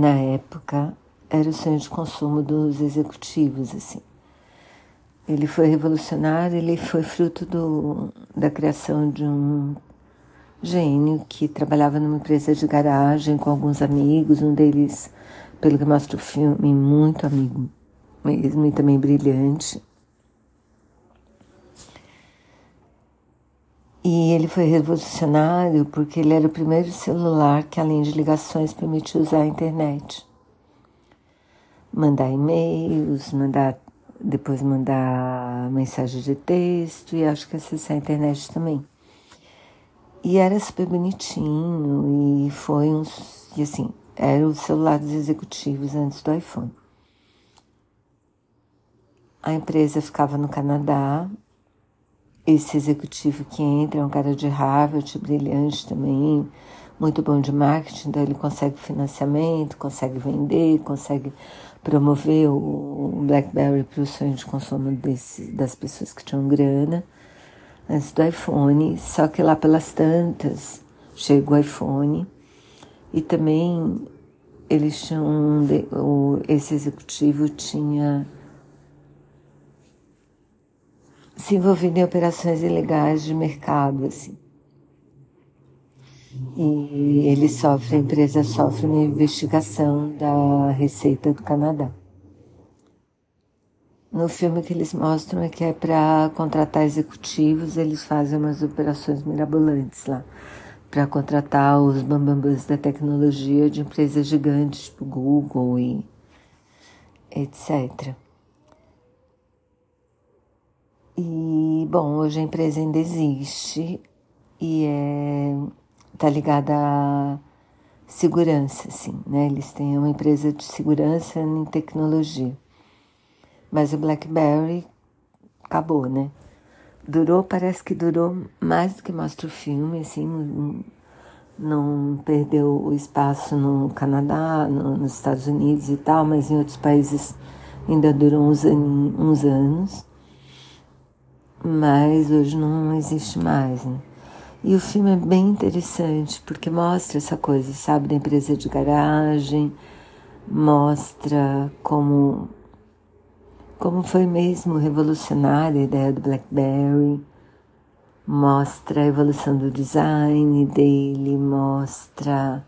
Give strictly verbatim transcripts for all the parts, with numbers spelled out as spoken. na época, era o sonho de consumo dos executivos, assim. Ele foi revolucionário, ele foi fruto do, da criação de um gênio que trabalhava numa empresa de garagem com alguns amigos, um deles, pelo que mostra o filme, muito amigo mesmo e também brilhante. E ele foi revolucionário porque ele era o primeiro celular que, além de ligações, permitia usar a internet. Mandar e-mails, mandar, depois mandar mensagem de texto e acho que acessar a internet também. E era super bonitinho e foi um... E assim, era o celular dos executivos antes do iPhone. A empresa ficava no Canadá. Esse executivo que entra é um cara de Harvard, brilhante também, muito bom de marketing, então ele consegue financiamento, consegue vender, consegue promover o BlackBerry para o sonho de consumo desse, das pessoas que tinham grana, antes do iPhone, só que lá pelas tantas chega o iPhone e também eles tinham, esse executivo tinha... se envolvido em operações ilegais de mercado, assim. E ele sofre, a empresa sofre uma investigação da Receita do Canadá. No filme que eles mostram é que é para contratar executivos, eles fazem umas operações mirabolantes lá, para contratar os bambambãs da tecnologia de empresas gigantes, tipo Google e etcétera. E, bom, hoje a empresa ainda existe e está é, ligada à segurança, assim, né? Eles têm uma empresa de segurança em tecnologia. Mas o BlackBerry acabou, né? Durou, parece que durou mais do que mostra o filme, assim, não, não perdeu o espaço no Canadá, no, nos Estados Unidos e tal, mas em outros países ainda durou uns, anin, uns anos. Mas hoje não existe mais, né? E o filme é bem interessante, porque mostra essa coisa, sabe, da empresa de garagem, mostra como, como foi mesmo revolucionária a ideia do BlackBerry, mostra a evolução do design dele, mostra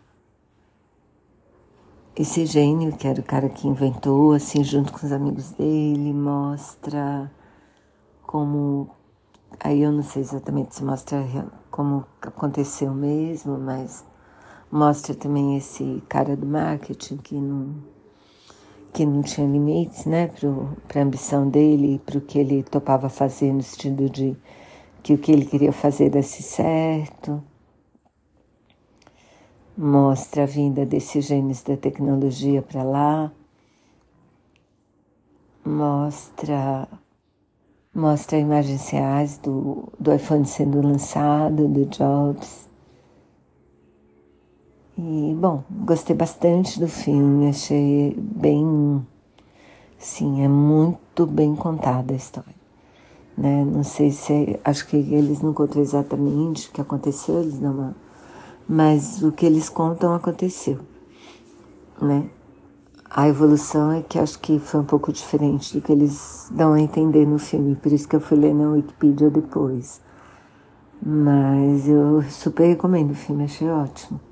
esse gênio que era o cara que inventou, assim, junto com os amigos dele, mostra... como, aí eu não sei exatamente se mostra como aconteceu mesmo, mas mostra também esse cara do marketing que não, que não tinha limites, né, para a ambição dele e para o que ele topava fazer, no sentido de que o que ele queria fazer desse certo. Mostra a vinda desses gênios da tecnologia para lá. Mostra... Mostra imagens reais do, do iPhone sendo lançado, do Jobs. E, bom, gostei bastante do filme, achei bem... Sim, é muito bem contada a história. Né? Não sei se... Acho que eles não contam exatamente o que aconteceu, eles não, mas o que eles contam aconteceu. Né? A evolução é que acho que foi um pouco diferente do que eles dão a entender no filme, por isso que eu fui ler na Wikipedia depois. Mas eu super recomendo o filme, achei ótimo.